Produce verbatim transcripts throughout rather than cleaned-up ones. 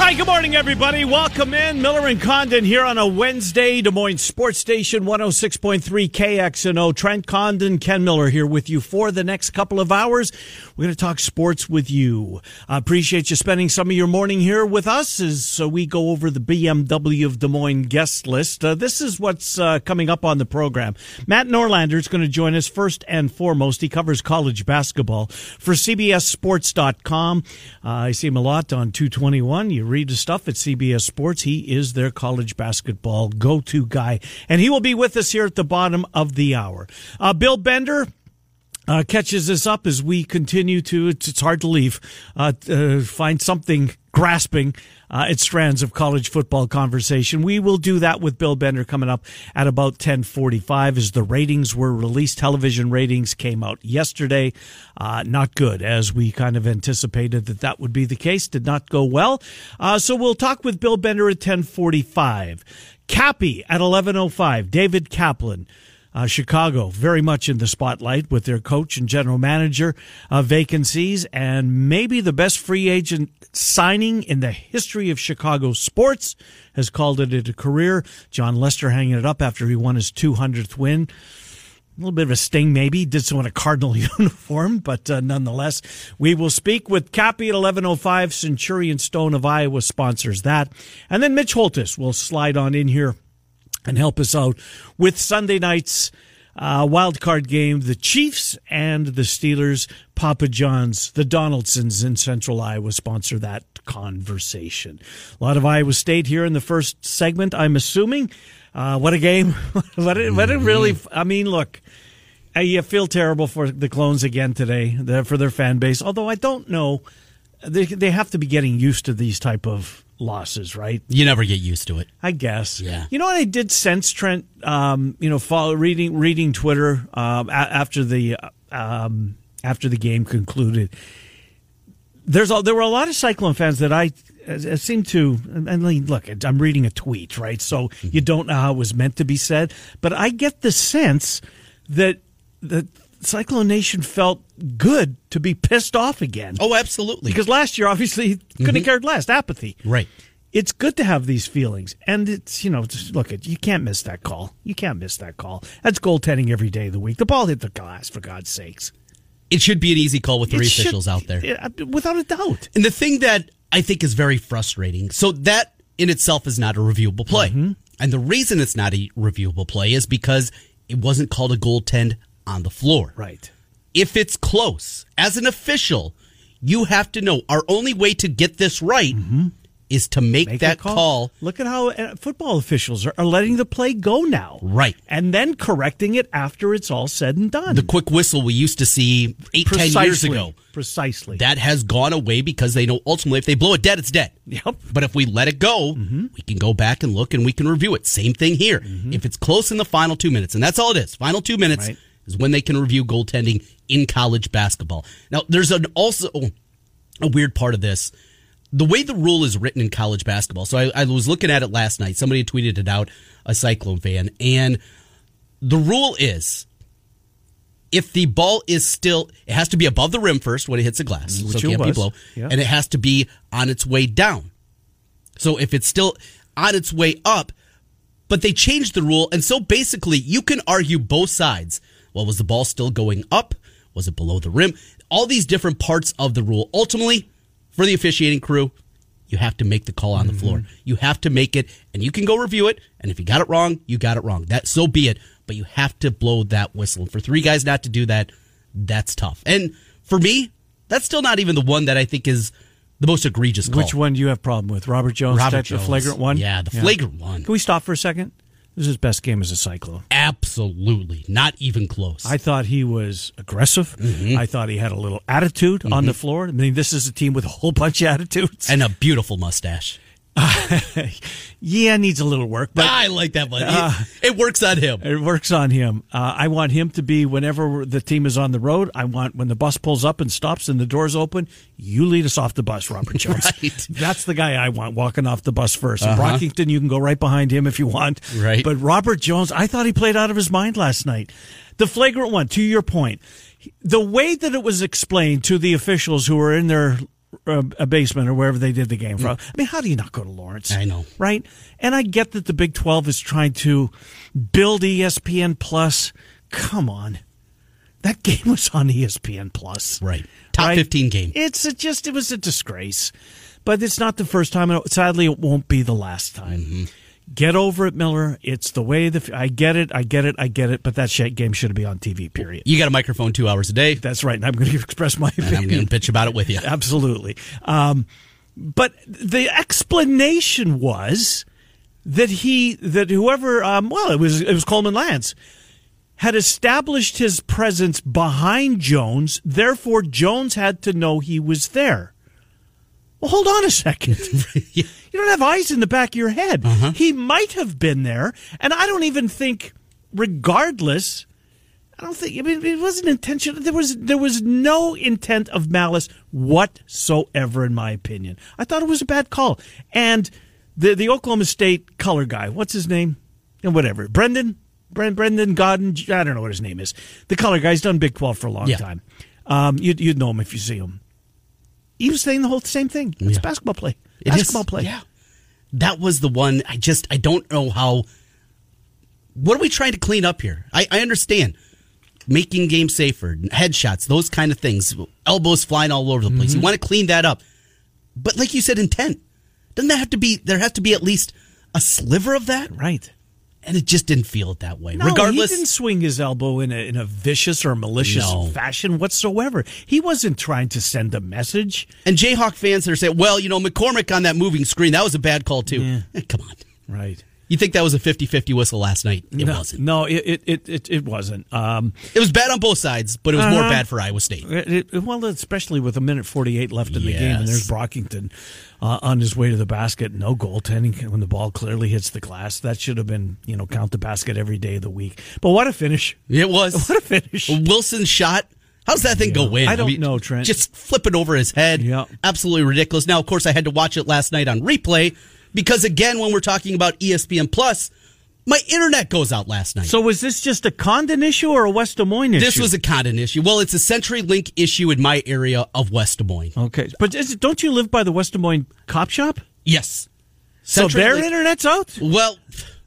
Hi, good morning, everybody. Welcome in. Miller and Condon here on a Wednesday. Des Moines Sports Station one oh six point three K X N O. Trent Condon, Ken Miller here with you for the next couple of hours. We're going to talk sports with you. I appreciate you spending some of your morning here with us as we go over the B M W of Des Moines guest list. Uh, this is what's uh, coming up on the program. Matt Norlander is going to join us first and foremost. He covers college basketball for C B S Sports dot com. Uh, I see him a lot on two twenty-one. You read the stuff at C B S Sports. He is their college basketball go-to guy, and he will be with us here at the bottom of the hour. Uh, Bill Bender uh, catches us up as we continue to, it's hard to leave, uh, uh, find something grasping uh, at strands of college football conversation. We will do that with Bill Bender coming up at about ten forty-five as the ratings were released. Television ratings came out yesterday. Uh, not good, as we kind of anticipated that that would be the case. Did not go well. Uh, so we'll talk with Bill Bender at ten forty-five. Cappy at eleven oh five. David Kaplan. Uh, Chicago, very much in the spotlight with their coach and general manager uh, vacancies, and maybe the best free agent signing in the history of Chicago sports, has called it a career. Jon Lester hanging it up after he won his two hundredth win. A little bit of a sting, maybe. Did so in a Cardinal uniform, but uh, nonetheless, we will speak with Cappy at eleven oh five. Centurion Stone of Iowa sponsors that. And then Mitch Holtis will slide on in here and help us out with Sunday night's uh, wild card game, the Chiefs and the Steelers. Papa John's, the Donaldsons in Central Iowa sponsor that conversation. A lot of Iowa State here in the first segment, I'm assuming. Uh, what a game. what, it, what it really, I mean, look, you feel terrible for the Clones again today, for their fan base. Although I don't know, they, they have to be getting used to these type of losses, right? You never get used to it, I guess. Yeah. You know what I did sense, Trent? Um, you know, follow, reading reading Twitter um, a- after the um, after the game concluded. There's a, there were a lot of Cyclone fans that I, I seem to. And look, I'm reading a tweet, right? So mm-hmm. you don't know how it was meant to be said, but I get the sense that that Cyclone Nation felt good to be pissed off again. Oh, absolutely. Because last year, obviously, couldn't mm-hmm. have cared less. Apathy. Right. It's good to have these feelings. And it's, you know, just look, at you can't miss that call. You can't miss that call. That's goaltending every day of the week. The ball hit the glass, for God's sakes. It should be an easy call with three it officials should, out there. It, without a doubt. And the thing that I think is very frustrating, so that in itself is not a reviewable play. Mm-hmm. And the reason it's not a reviewable play is because it wasn't called a goaltend on the floor. Right. If it's close, as an official, you have to know our only way to get this right mm-hmm. is to make, make that call. call. Look at how football officials are letting the play go now. Right. And then correcting it after it's all said and done. The quick whistle we used to see eight, Precisely. ten years ago. Precisely. That has gone away because they know ultimately if they blow it dead, it's dead. Yep. But if we let it go, mm-hmm. we can go back and look and we can review it. Same thing here. Mm-hmm. If it's close in the final two minutes, and that's all it is, final two minutes. Right. Is when they can review goaltending in college basketball. Now, there's an also oh, a weird part of this. The way the rule is written in college basketball. So I, I was looking at it last night. Somebody tweeted it out, a Cyclone fan. And the rule is if the ball is still, it has to be above the rim first when it hits the glass. Which so it can't was. be below. Yeah. And it has to be on its way down. So if it's still on its way up, but they changed the rule. And so basically you can argue both sides. Well, was the ball still going up? Was it below the rim? All these different parts of the rule. Ultimately, for the officiating crew, you have to make the call on mm-hmm. the floor. You have to make it, and you can go review it. And if you got it wrong, you got it wrong. That so be it. But you have to blow that whistle. And for three guys not to do that, that's tough. And for me, that's still not even the one that I think is the most egregious call. Which one do you have a problem with? Robert Jones? Robert Jones. The flagrant one? Yeah, the yeah. flagrant one. Can we stop for a second? This is his best game as a Cyclone. Absolutely. Not even close. I thought he was aggressive. Mm-hmm. I thought he had a little attitude mm-hmm. on the floor. I mean, this is a team with a whole bunch of attitudes. And a beautiful mustache. Uh, yeah, needs a little work. But I like that one. Uh, it, it works on him. It works on him. Uh, I want him to be, whenever the team is on the road, I want when the bus pulls up and stops and the doors open, you lead us off the bus, Robert Jones. Right. That's the guy I want walking off the bus first. Uh-huh. Brockington, you can go right behind him if you want. Right. But Robert Jones, I thought he played out of his mind last night. The flagrant one, to your point, the way that it was explained to the officials who were in their a basement or wherever they did the game from. I mean, how do you not go to Lawrence? I know. Right? And I get that the Big twelve is trying to build E S P N Plus. Come on. That game was on E S P N Plus. Right. Top right? fifteen game. It's a just, it was a disgrace. But it's not the first time. And sadly, it won't be the last time. Mm-hmm. Get over it, Miller. It's the way the I get it, I get it, I get it. But that game should be on T V. Period. You got a microphone two hours a day. That's right, and I'm going to express my opinion. And I'm going to bitch about it with you. Absolutely. Um, but the explanation was that he, that whoever, um, well, it was it was Coleman Lance, had established his presence behind Jones. Therefore, Jones had to know he was there. Well, hold on a second. You don't have eyes in the back of your head. Uh-huh. He might have been there, and I don't even think, regardless, I don't think, I mean, it wasn't intentional. There was there was no intent of malice whatsoever, in my opinion. I thought it was a bad call. And the the Oklahoma State color guy, what's his name? And whatever, Brendan, Bren, Brendan Godden, I don't know what his name is. The color guy's done Big twelve for a long yeah. time. Um, you'd, you'd know him if you see him. He was saying the whole same thing. It's yeah. basketball play. It basketball is, play. Yeah. That was the one. I just, I don't know how. What are we trying to clean up here? I, I understand. Making games safer, headshots, those kind of things, elbows flying all over the place. Mm-hmm. You want to clean that up. But like you said, intent. Doesn't that have to be, there has to be at least a sliver of that? Right. And it just didn't feel it that way. No, regardless, he didn't swing his elbow in a, in a vicious or malicious no. fashion whatsoever. He wasn't trying to send a message. And Jayhawk fans are saying, well, you know, McCormick on that moving screen, that was a bad call, too. Yeah. Eh, come on. Right. You think that was a fifty-fifty whistle last night? It no, wasn't. No, it it, it, it wasn't. Um, it was bad on both sides, but it was uh, more bad for Iowa State. It, it, well, especially with a minute forty-eight left in yes. the game, and there's Brockington uh, on his way to the basket. No goaltending when the ball clearly hits the glass. That should have been, you know, count the basket every day of the week. But what a finish. It was. What a finish. Wilson's shot. How's that thing yeah. go in? I don't I mean, know, Trent. Just flip it over his head. Yeah. Absolutely ridiculous. Now, of course, I had to watch it last night on replay. Because, again, when we're talking about E S P N Plus, my internet goes out last night. So was this just a Condon issue or a West Des Moines issue? This was a Condon issue. Well, it's a CenturyLink issue in my area of West Des Moines. Okay. But is it, don't you live by the West Des Moines cop shop? Yes. So their internet's out? Well,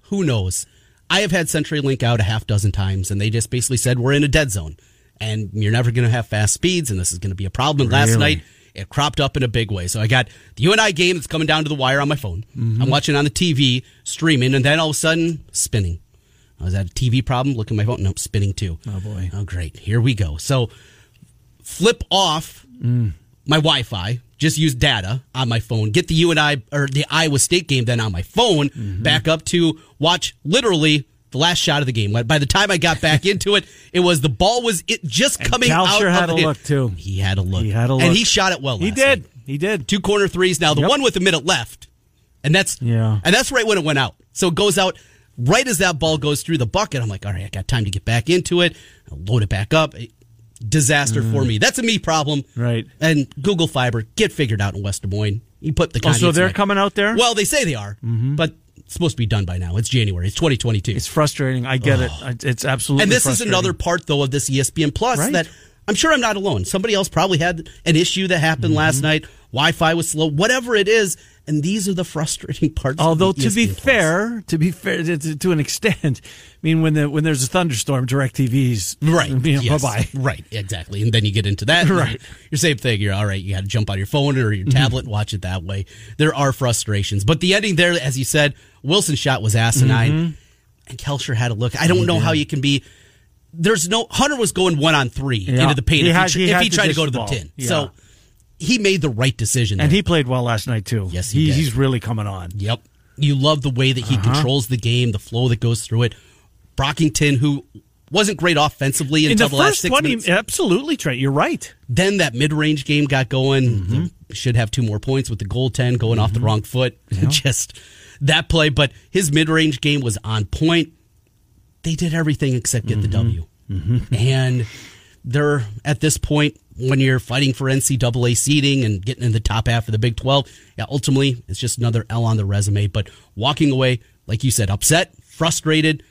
who knows? I have had CenturyLink out a half dozen times, and they just basically said, we're in a dead zone, and you're never going to have fast speeds, and this is going to be a problem. Really? Last night, it cropped up in a big way. So I got the U N I game that's coming down to the wire on my phone. Mm-hmm. I'm watching on the T V, streaming, and then all of a sudden, spinning. Oh, is that a T V problem? Look at my phone. Nope, spinning too. Oh, boy. Oh, great. Here we go. So flip off mm. my Wi-Fi. Just use data on my phone. Get the U N I or the Iowa State game then on my phone. Mm-hmm. Back up to watch literally the last shot of the game. By the time I got back into it, it was the ball was it just and coming Kalscher out of had a it. look, too. He had a look. He had a look. And he shot it well last He did. Night. He did. Two corner threes. Now, the yep. one with a minute left, and that's yeah. and that's right when it went out. So it goes out right as that ball goes through the bucket. I'm like, all right, I got time to get back into it. I'll load it back up. Disaster mm. for me. That's a me problem. Right. And Google Fiber, get figured out in West Des Moines. You put the oh, so they're coming out there? Well, they say they are, mm-hmm. but it's supposed to be done by now. It's January. It's twenty twenty-two. It's frustrating. I get oh. it. It's absolutely frustrating. And this frustrating. is another part, though, of this E S P N Plus right. that I'm sure I'm not alone. Somebody else probably had an issue that happened mm-hmm. last night. Wi-Fi was slow. Whatever it is. And these are the frustrating parts. Although, of the to be Plus. fair, to be fair, to, to an extent, I mean, when the when there's a thunderstorm, DirecTV's right, you know, yes. bye bye, right, exactly, and then you get into that, right? Your same thing. You're all right. You got to jump on your phone or your tablet, mm-hmm. watch it that way. There are frustrations, but the ending there, as you said, Wilson's shot was asinine, mm-hmm. and Kelscher had a look. I don't mm-hmm. know how you can be. There's no Hunter was going one on three yeah. into the paint he if, had, he, he, if he tried to, to go to the, the tin, yeah. so. He made the right decision. There. And he played well last night, too. Yes, he, he did. He's really coming on. Yep. You love the way that he uh-huh. controls the game, the flow that goes through it. Brockington, who wasn't great offensively until the, the last six twenty, minutes. Absolutely, Trent. You're right. Then that mid-range game got going. Mm-hmm. should have two more points with the goaltend going mm-hmm. off the wrong foot. Yeah. Just that play. But his mid-range game was on point. They did everything except get mm-hmm. the W. Mm-hmm. And they're, at this point, when you're fighting for N C double A seeding and getting in the top half of the Big twelve, yeah, ultimately, it's just another L on the resume. But walking away, like you said, upset, frustrated,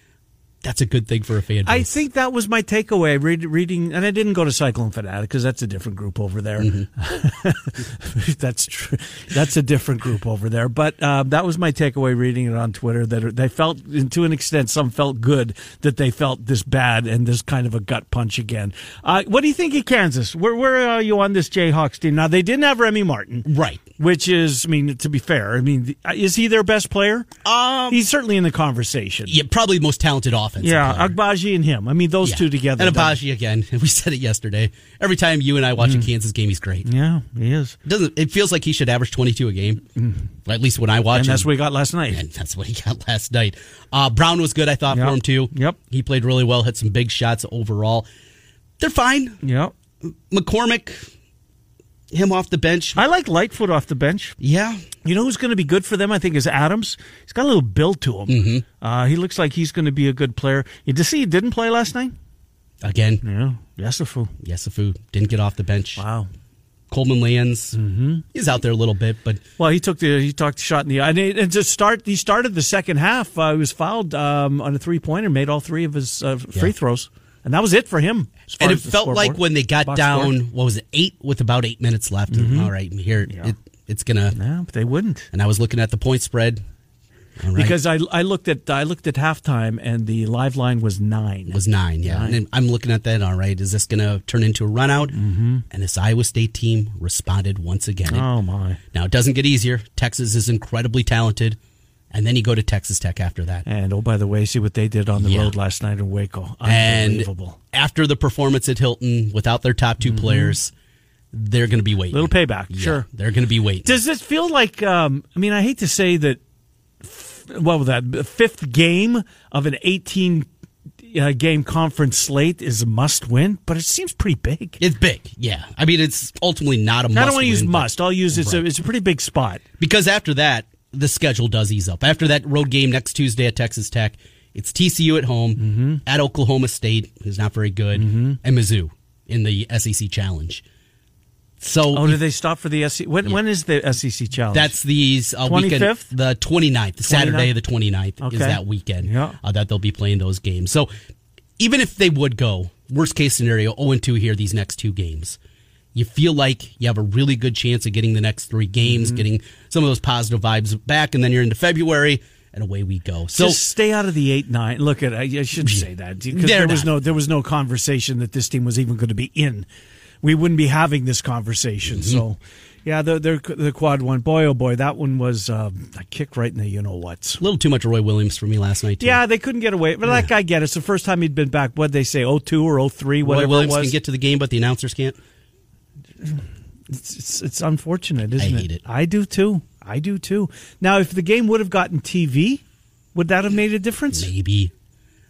that's a good thing for a fan base. I think that was my takeaway read, reading, and I didn't go to Cyclone Fanatic because that's a different group over there. Mm-hmm. That's true. That's a different group over there. But uh, that was my takeaway reading it on Twitter, that they felt, to an extent, some felt good that they felt this bad and this kind of a gut punch again. Uh, what do you think of Kansas? Where, where are you on this Jayhawks team? Now, they didn't have Remy Martin. Right. Which is, I mean, to be fair, I mean, is he their best player? Um, He's certainly in the conversation. Yeah, probably the most talented offensive yeah, player. Agbaji and him. I mean, those yeah. two together. And Agbaji again. We said it yesterday. Every time you and I watch mm. a Kansas game, he's great. Yeah, he is. Doesn't it feels like he should average twenty-two a game, mm. at least when I watch and him. And that's what he got last night. And that's what he got last night. Uh, Brown was good, I thought, yep. for him, too. Yep. He played really well, had some big shots overall. They're fine. Yep. McCormick... him off the bench. I like Lightfoot off the bench. Yeah. You know who's going to be good for them, I think, is Adams. He's got a little build to him. Mm-hmm. Uh, he looks like he's going to be a good player. Did you see he didn't play last night? Again. Yeah. Yesufu. Yesufu. Didn't get off the bench. Wow. Coleman Lyons. Mm-hmm. He's out there a little bit, but... Well, he took the he took the shot in the eye. And, and to start, he started the second half. Uh, he was fouled um, on a three-pointer, made all three of his uh, free yeah. throws. And that was it for him. And it felt like when they got down, what was it, eight with about eight minutes left. Mm-hmm. All right, here, yeah. it, it's going to. No, but they wouldn't. And I was looking at the point spread. Right. Because I, I looked at I looked at halftime, and the live line was nine. It was nine, yeah. Nine. And I'm looking at that, all right, is this going to turn into a runout? Mm-hmm. And this Iowa State team responded once again. Oh, my. Now, it doesn't get easier. Texas is incredibly talented. And then you go to Texas Tech after that. And, oh, by the way, see what they did on the yeah. road last night in Waco. Unbelievable. And after the performance at Hilton, without their top two mm-hmm. players, they're going to be waiting. Little payback, yeah, sure. They're going to be waiting. Does this feel like, um, I mean, I hate to say that, what was that, fifth game of an eighteen-game conference slate is a must-win, but it seems pretty big. It's big, yeah. I mean, it's ultimately not a must-win. I don't want to use must. I'll use it's, right. a, it's a pretty big spot. Because after that, the schedule does ease up. After that road game next Tuesday at Texas Tech, it's T C U at home, mm-hmm. at Oklahoma State, who's not very good, mm-hmm. and Mizzou in the S E C Challenge. So, oh, do they stop for the S E C? When, yeah. when is the S E C Challenge? That's the uh, weekend. The twenty-ninth, the Saturday the twenty-ninth okay. is that weekend yeah. uh, that they'll be playing those games. So even if they would go, worst case scenario, oh and two here these next two games. You feel like you have a really good chance of getting the next three games, mm-hmm. getting some of those positive vibes back, and then you're into February, and away we go. So just stay out of the eight nine. Look at I, I shouldn't say that because there was not. no there was no conversation that this team was even going to be in. We wouldn't be having this conversation. Mm-hmm. So, yeah, the, the the quad one, boy oh boy, that one was um, a kick right in the you know what. A little too much Roy Williams for me last night. Too. Yeah, they couldn't get away. But yeah. like I get it. It's the first time he'd been back. What they say, oh two or oh three, whatever it was. Roy Williams can get to the game, but the announcers can't. It's, it's it's unfortunate, isn't it? I hate it? it. I do too. I do too. Now, if the game would have gotten T V, would that have made a difference? Maybe.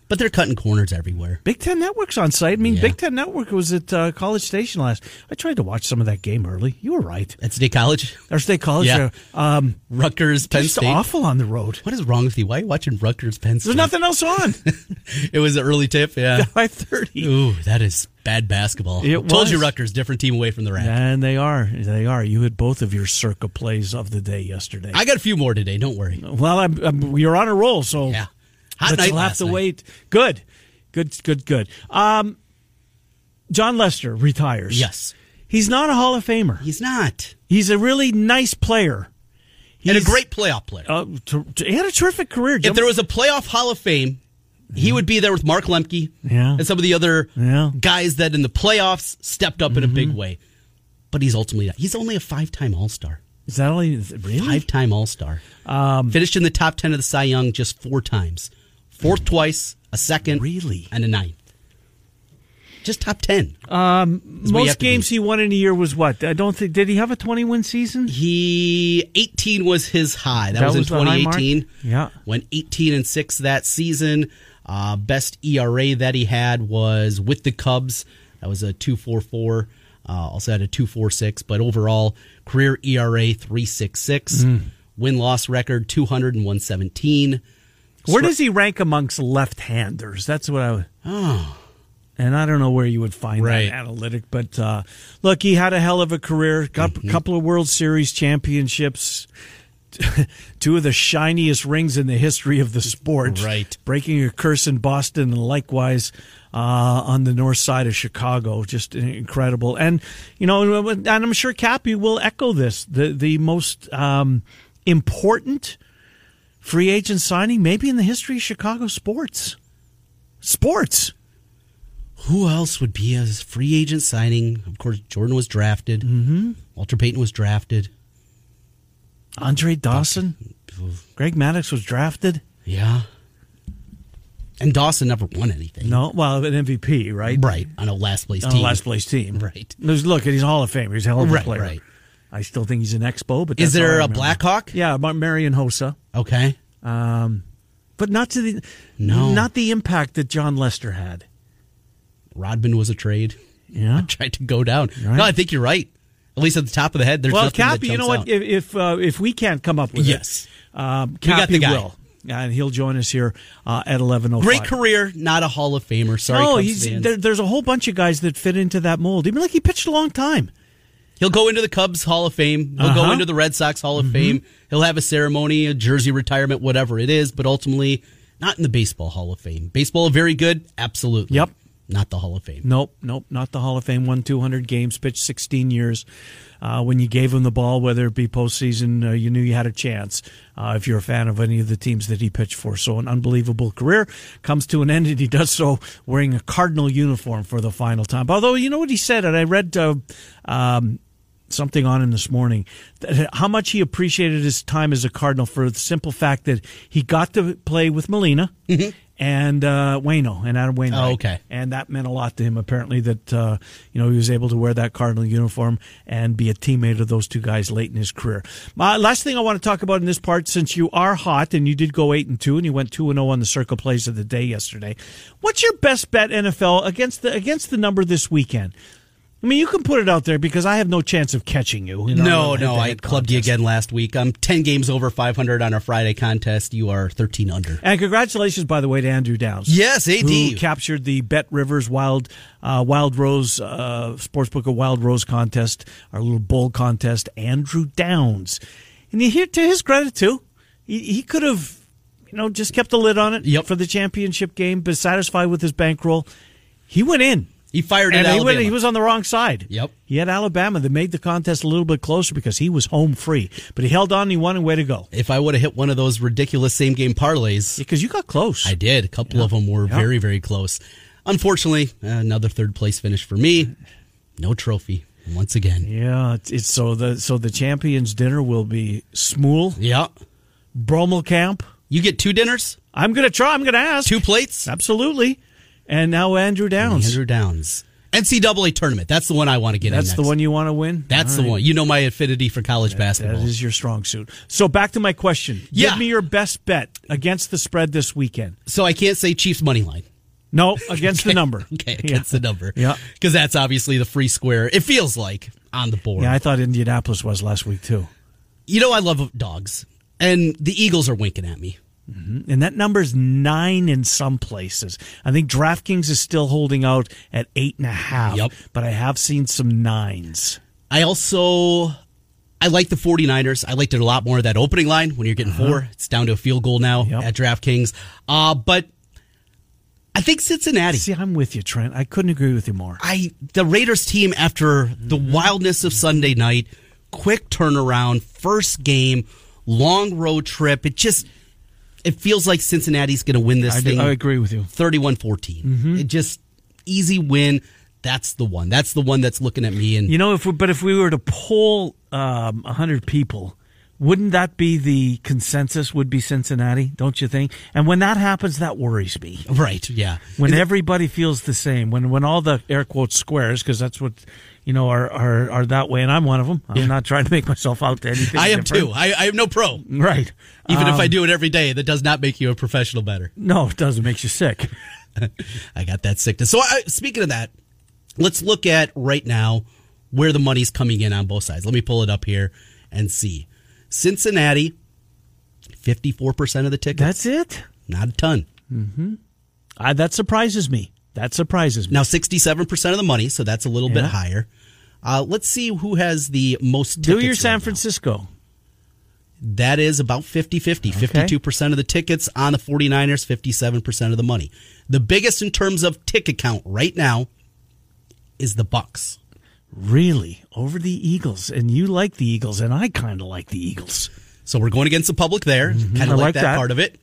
But they're cutting corners everywhere. Big Ten Network's on site. I mean, yeah. Big Ten Network was at uh, College Station last. I tried to watch some of that game early. You were right. At State College? Or State College. Yeah. Um, Rutgers, Penn State. It's awful on the road. What is wrong with you? Why are you watching Rutgers, Penn State? There's nothing else on. It was an early tip, yeah. five thirty. Ooh, that is bad basketball. It was. Told you Rutgers, different team away from the rack. And they are. They are. You had both of your circa plays of the day yesterday. I got a few more today. Don't worry. Well, I'm, I'm, you're on a roll, so... Yeah. Hot but you'll have to night. wait. Good. Good, good, good. Um, Jon Lester retires. Yes. He's not a Hall of Famer. He's not. He's a really nice player. He's, and a great playoff player. Uh, to, to, he had a terrific career. If there was a playoff Hall of Fame, he yeah. would be there with Mark Lemke yeah. and some of the other yeah. guys that in the playoffs stepped up mm-hmm. in a big way. But he's ultimately not. He's only a five-time All-Star. Is that only really? Five-time All-Star. Um, Finished in the top ten of the Cy Young just four times. Fourth twice, a second, really? And a ninth. Just top ten. Um, most games he won in a year was what? I don't think. Did he have a twenty-win season? He eighteen was his high. That, that was, was in twenty eighteen. Yeah, went eighteen and six that season. Uh, best E R A that he had was with the Cubs. That was a two four four. Uh, also had a two forty-six, but overall, career E R A three sixty-six, mm. win-loss record two hundred and one seventeen. Where does he rank amongst left-handers? That's what I would... Oh. And I don't know where you would find right. that analytic, but uh, look, he had a hell of a career. Got mm-hmm. a couple of World Series championships, two of the shiniest rings in the history of the sport. Right. Breaking a curse in Boston and likewise uh, on the north side of Chicago. Just incredible. And, you know, and I'm sure Cappy will echo this. The, the most um, important free agent signing maybe in the history of Chicago sports. Sports. Who else would be a free agent signing? Of course, Jordan was drafted. Mm-hmm. Walter Payton was drafted. Andre Dawson. Dawson. Greg Maddux was drafted. Yeah. And Dawson never won anything. No, well, an M V P, right? Right, on a last-place team. On a last-place team. Right. There's, look, he's a Hall of Famer. He's a hell of a right, player. Right. I still think he's an Expo. But that's Is there a Blackhawk? Yeah, Marian Hossa. Okay. Um, but not to the no. not the impact that Jon Lester had. Rodman was a trade. Yeah, I tried to go down. Right. No, I think you're right. At least at the top of the head, there's well, nothing Cappy, that jumps you know what? Out. If if, uh, if we can't come up with yes. it, um, Cappy will, and he'll join us here uh, at eleven oh five. Great career, not a Hall of Famer. Sorry, no, he's, there, there's a whole bunch of guys that fit into that mold. Even like he pitched a long time. He'll go into the Cubs Hall of Fame. He'll uh-huh. go into the Red Sox Hall of mm-hmm. Fame. He'll have a ceremony, a jersey retirement, whatever it is. But ultimately, not in the Baseball Hall of Fame. Baseball, very good, absolutely. Yep. Not the Hall of Fame. Nope, nope, not the Hall of Fame. Won two hundred games, pitched sixteen years. Uh, when you gave him the ball, whether it be postseason, uh, you knew you had a chance uh, if you're a fan of any of the teams that he pitched for. So an unbelievable career comes to an end, and he does so wearing a Cardinal uniform for the final time. Although, you know what he said, and I read uh, um, something on him this morning, that how much he appreciated his time as a Cardinal for the simple fact that he got to play with Molina. Mm-hmm. And uh, Waino, and Adam Wainwright. Oh, okay. And that meant a lot to him, apparently, that uh, you know he was able to wear that Cardinal uniform and be a teammate of those two guys late in his career. My last thing I want to talk about in this part, since you are hot and you did go eight and two and you went two and oh on the circle plays of the day yesterday, what's your best bet, N F L, against the against the number this weekend? I mean, you can put it out there because I have no chance of catching you. you know, no, no, I contest. clubbed you again last week. I'm ten games over five hundred on our Friday contest. You are thirteen under. And congratulations, by the way, to Andrew Downs. Yes, A D. Who captured the Bet Rivers Wild uh, Wild Rose, uh, Sportsbook of Wild Rose contest, our little bowl contest. Andrew Downs. And you hear, to his credit, too, he, he could have, you know, just kept the lid on it yep. for the championship game, but satisfied with his bankroll. He went in. He fired at Alabama. He was on the wrong side. Yep. He had Alabama that made the contest a little bit closer because he was home free. But he held on and he won, and way to go. If I would have hit one of those ridiculous same-game parlays. Because you got close. I did. A couple yeah. of them were yeah. very, very close. Unfortunately, another third-place finish for me. No trophy once again. Yeah. It's, it's so the so the champions' dinner will be Smool. Yeah. Bromelkamp. You get two dinners? I'm going to try. I'm going to ask. Two plates? Absolutely. And now Andrew Downs. Andrew Downs. N C double A tournament. That's the one I want to get That's in That's the one you want to win? That's All the right. one. You know my affinity for college that, basketball. That is your strong suit. So back to my question. Yeah. Give me your best bet against the spread this weekend. So I can't say Chiefs money line. No, against okay. the number. Okay, against yeah. the number. Yeah. Because that's obviously the free square, it feels like, on the board. Yeah, I thought Indianapolis was last week, too. You know I love dogs. And the Eagles are winking at me. Mm-hmm. And that number's nine in some places. I think DraftKings is still holding out at eight and a half. Yep. But I have seen some nines. I also, I like the 49ers. I liked it a lot more. That opening line when you're getting uh-huh. four, it's down to a field goal now yep. at DraftKings. Uh, but I think Cincinnati. See, I'm with you, Trent. I couldn't agree with you more. I The Raiders team, after the mm-hmm. wildness of Sunday night, quick turnaround, first game, long road trip. It just... It feels like Cincinnati's going to win this I thing. Do, I agree with you. thirty-one fourteen. Mm-hmm. It just, easy win. That's the one. That's the one that's looking at me. And you know, if we, but if we were to poll um, one hundred people, wouldn't that be the consensus would be Cincinnati, don't you think? And when that happens, that worries me. Right, yeah. When and everybody th- feels the same, when when all the air quotes squares, because that's what... You know, are, are are that way, and I'm one of them. I'm yeah. not trying to make myself out to anything. I am different. too. I, I am no pro. Right. Even um, if I do it every day, that does not make you a professional better. No, it doesn't. It makes you sick. I got that sickness. So I, speaking of that, let's look at right now where the money's coming in on both sides. Let me pull it up here and see. Cincinnati, fifty-four percent of the tickets. That's it? Not a ton. Mm-hmm. I, that surprises me. That surprises me. Now, sixty-seven percent of the money, so that's a little yeah. bit higher. Uh, let's see who has the most tickets. Do your San right Francisco. Now. That is about fifty-fifty. Okay. fifty-two percent of the tickets on the 49ers, fifty-seven percent of the money. The biggest in terms of ticket count right now is the Bucks. Really? Over the Eagles. And you like the Eagles, and I kind of like the Eagles. So we're going against the public there. Mm-hmm. Kind of like, like that, that part of it.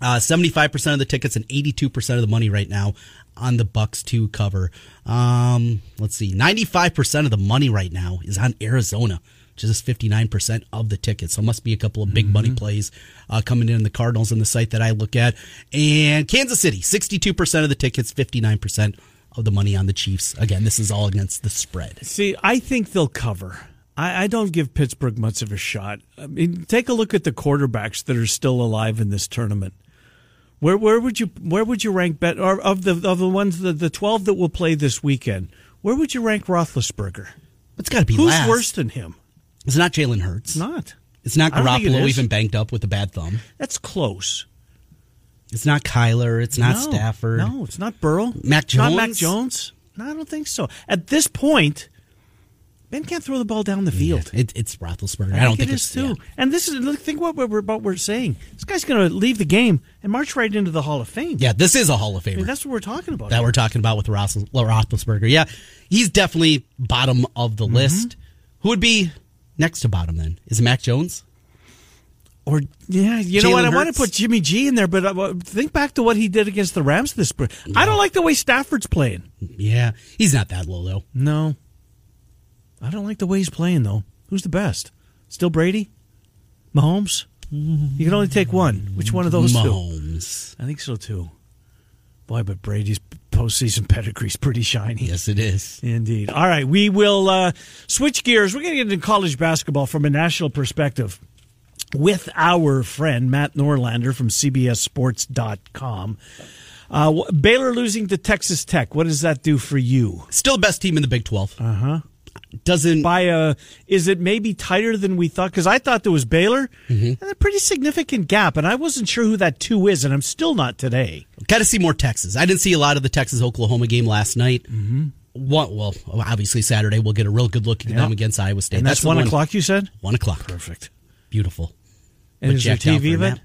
Uh, seventy-five percent of the tickets and eighty-two percent of the money right now on the Bucks to cover. Um, let's see. ninety-five percent of the money right now is on Arizona, which is fifty-nine percent of the tickets. So must be a couple of big mm-hmm. money plays uh, coming in the Cardinals on the site that I look at. And Kansas City, sixty-two percent of the tickets, fifty-nine percent of the money on the Chiefs. Again, this is all against the spread. See, I think they'll cover. I, I don't give Pittsburgh much of a shot. I mean, take a look at the quarterbacks that are still alive in this tournament. Where where would you where would you rank bet or of the of the ones the, the twelve that will play this weekend? Where would you rank Roethlisberger? It's got to be Who's last. worse than him? It's not Jalen Hurts. It's not. It's not Garoppolo, it even banked up with a bad thumb. That's close. It's not Kyler. It's not no, Stafford. No, it's not Burrow. Mac Jones. Not Mac Jones. No, I don't think so. At this point, Ben can't throw the ball down the field. Yeah, it, it's Roethlisberger. I, I don't think, think it is it's, too. Yeah. And this is look, think what we're what we're saying. This guy's going to leave the game and march right into the Hall of Fame. Yeah, this is a Hall of Famer. I mean, that's what we're talking about. That here. We're talking about with Roethlisberger. Yeah, he's definitely bottom of the mm-hmm. list. Who would be next to bottom then? Is it Mac Jones? Or yeah, you Jalen know what? Hurts? I want to put Jimmy G in there, but I, think back to what he did against the Rams this. No. I don't like the way Stafford's playing. Yeah, he's not that low though. No. I don't like the way he's playing, though. Who's the best? Still Brady? Mahomes? You can only take one. Which one of those Mahomes. two? Mahomes. I think so, too. Boy, but Brady's postseason pedigree's pretty shiny. Yes, it is. Indeed. All right, we will uh, switch gears. We're going to get into college basketball from a national perspective with our friend Matt Norlander from C B S Sports dot com. Uh, Baylor losing to Texas Tech. What does that do for you? Still the best team in the Big twelve. Uh-huh. Doesn't by a is it maybe tighter than we thought? Because I thought there was Baylor mm-hmm. and a pretty significant gap, and I wasn't sure who that two is, and I'm still not today. Got to see more Texas. I didn't see a lot of the Texas Oklahoma game last night. Mm-hmm. What? Well, obviously Saturday we'll get a real good look at yeah. them against Iowa State. And that's, that's one o'clock. You said one o'clock. Perfect. Beautiful. And is there T V event?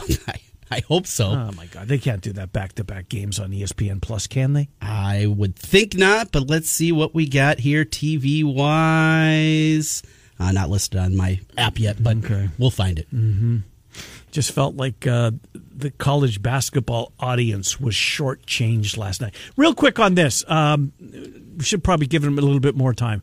I, I hope so. Oh my God, they can't do that back to back games on E S P N Plus, can they? I would think not, but let's see what we got here T V-wise. Uh, not listed on my app yet, but okay. we'll find it. Mm-hmm. Just felt like uh, the college basketball audience was shortchanged last night. Real quick on this. Um, we should probably give them a little bit more time.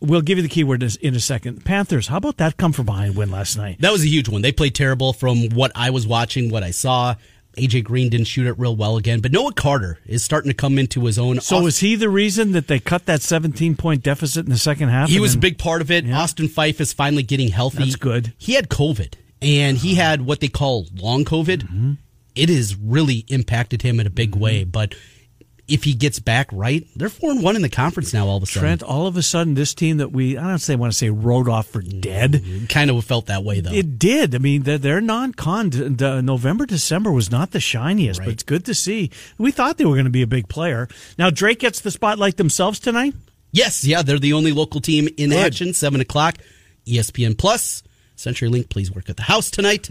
We'll give you the keyword in a second. Panthers, how about that come from behind win last night? That was a huge one. They played terrible from what I was watching, what I saw. A J. Green didn't shoot it real well again. But Noah Carter is starting to come into his own. So Aust- is he the reason that they cut that seventeen-point deficit in the second half? He was then- a big part of it. Yeah. Austin Fyfe is finally getting healthy. That's good. He had COVID, and he had what they call long COVID. Mm-hmm. It has really impacted him in a big mm-hmm. way, but if he gets back right, they're four and one in the conference now all of a sudden. Trent, all of a sudden, this team that we, I don't say, want to say rode off for dead. It kind of felt that way, though. It did. I mean, their non-con, November, December was not the shiniest, right. but it's good to see. We thought they were going to be a big player. Now, Drake gets the spotlight themselves tonight? Yes, yeah, they're the only local team in good. action, seven o'clock, E S P N Plus. CenturyLink, please work at the house tonight.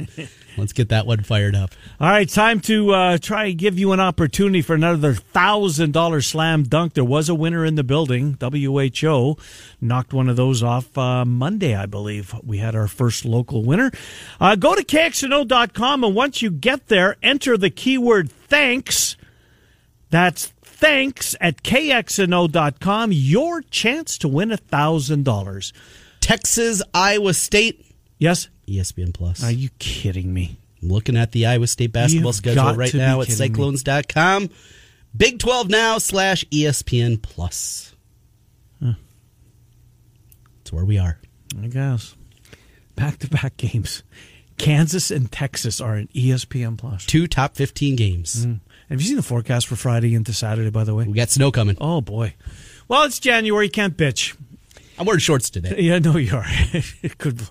Let's get that one fired up. All right, time to uh, try and give you an opportunity for another one thousand dollars slam dunk. There was a winner in the building. W H O knocked one of those off uh, Monday, I believe. We had our first local winner. Uh, go to K X N O dot com, and once you get there, enter the keyword thanks. That's thanks at K X N O dot com. Your chance to win one thousand dollars. Texas, Iowa State. Yes? E S P N Plus. Are you kidding me? I'm looking at the Iowa State basketball You've schedule right now at Cyclones dot com. Big twelve now slash E S P N Plus. Huh. That's where we are. I guess. Back-to-back games. Kansas and Texas are in E S P N Plus. Two top fifteen games. Mm. Have you seen the forecast for Friday into Saturday, by the way? We got snow coming. Oh, boy. Well, it's January. Can't bitch. I'm wearing shorts today. Yeah, no, you are. It could,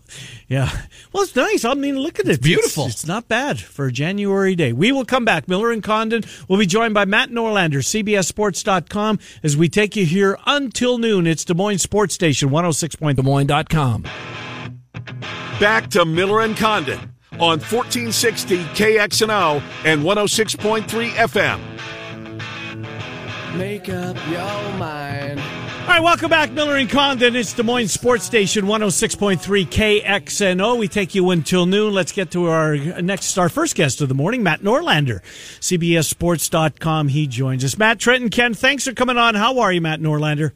yeah. Well, it's nice. I mean, look at it. It's beautiful. It's, it's not bad for a January day. We will come back. Miller and Condon will be joined by Matt Norlander, C B S Sports dot com, as we take you here until noon. It's Des Moines Sports Station, one oh six point Des Moines dot com. Back to Miller and Condon on fourteen sixty K X N O and one oh six point three F M. Make up your mind. All right, welcome back, Miller and Condon. It's Des Moines Sports Station, one oh six point three K X N O. We take you until noon. Let's get to our next, our first guest of the morning, Matt Norlander, C B S Sports dot com. He joins us. Matt, Trent, and Ken, thanks for coming on. How are you, Matt Norlander?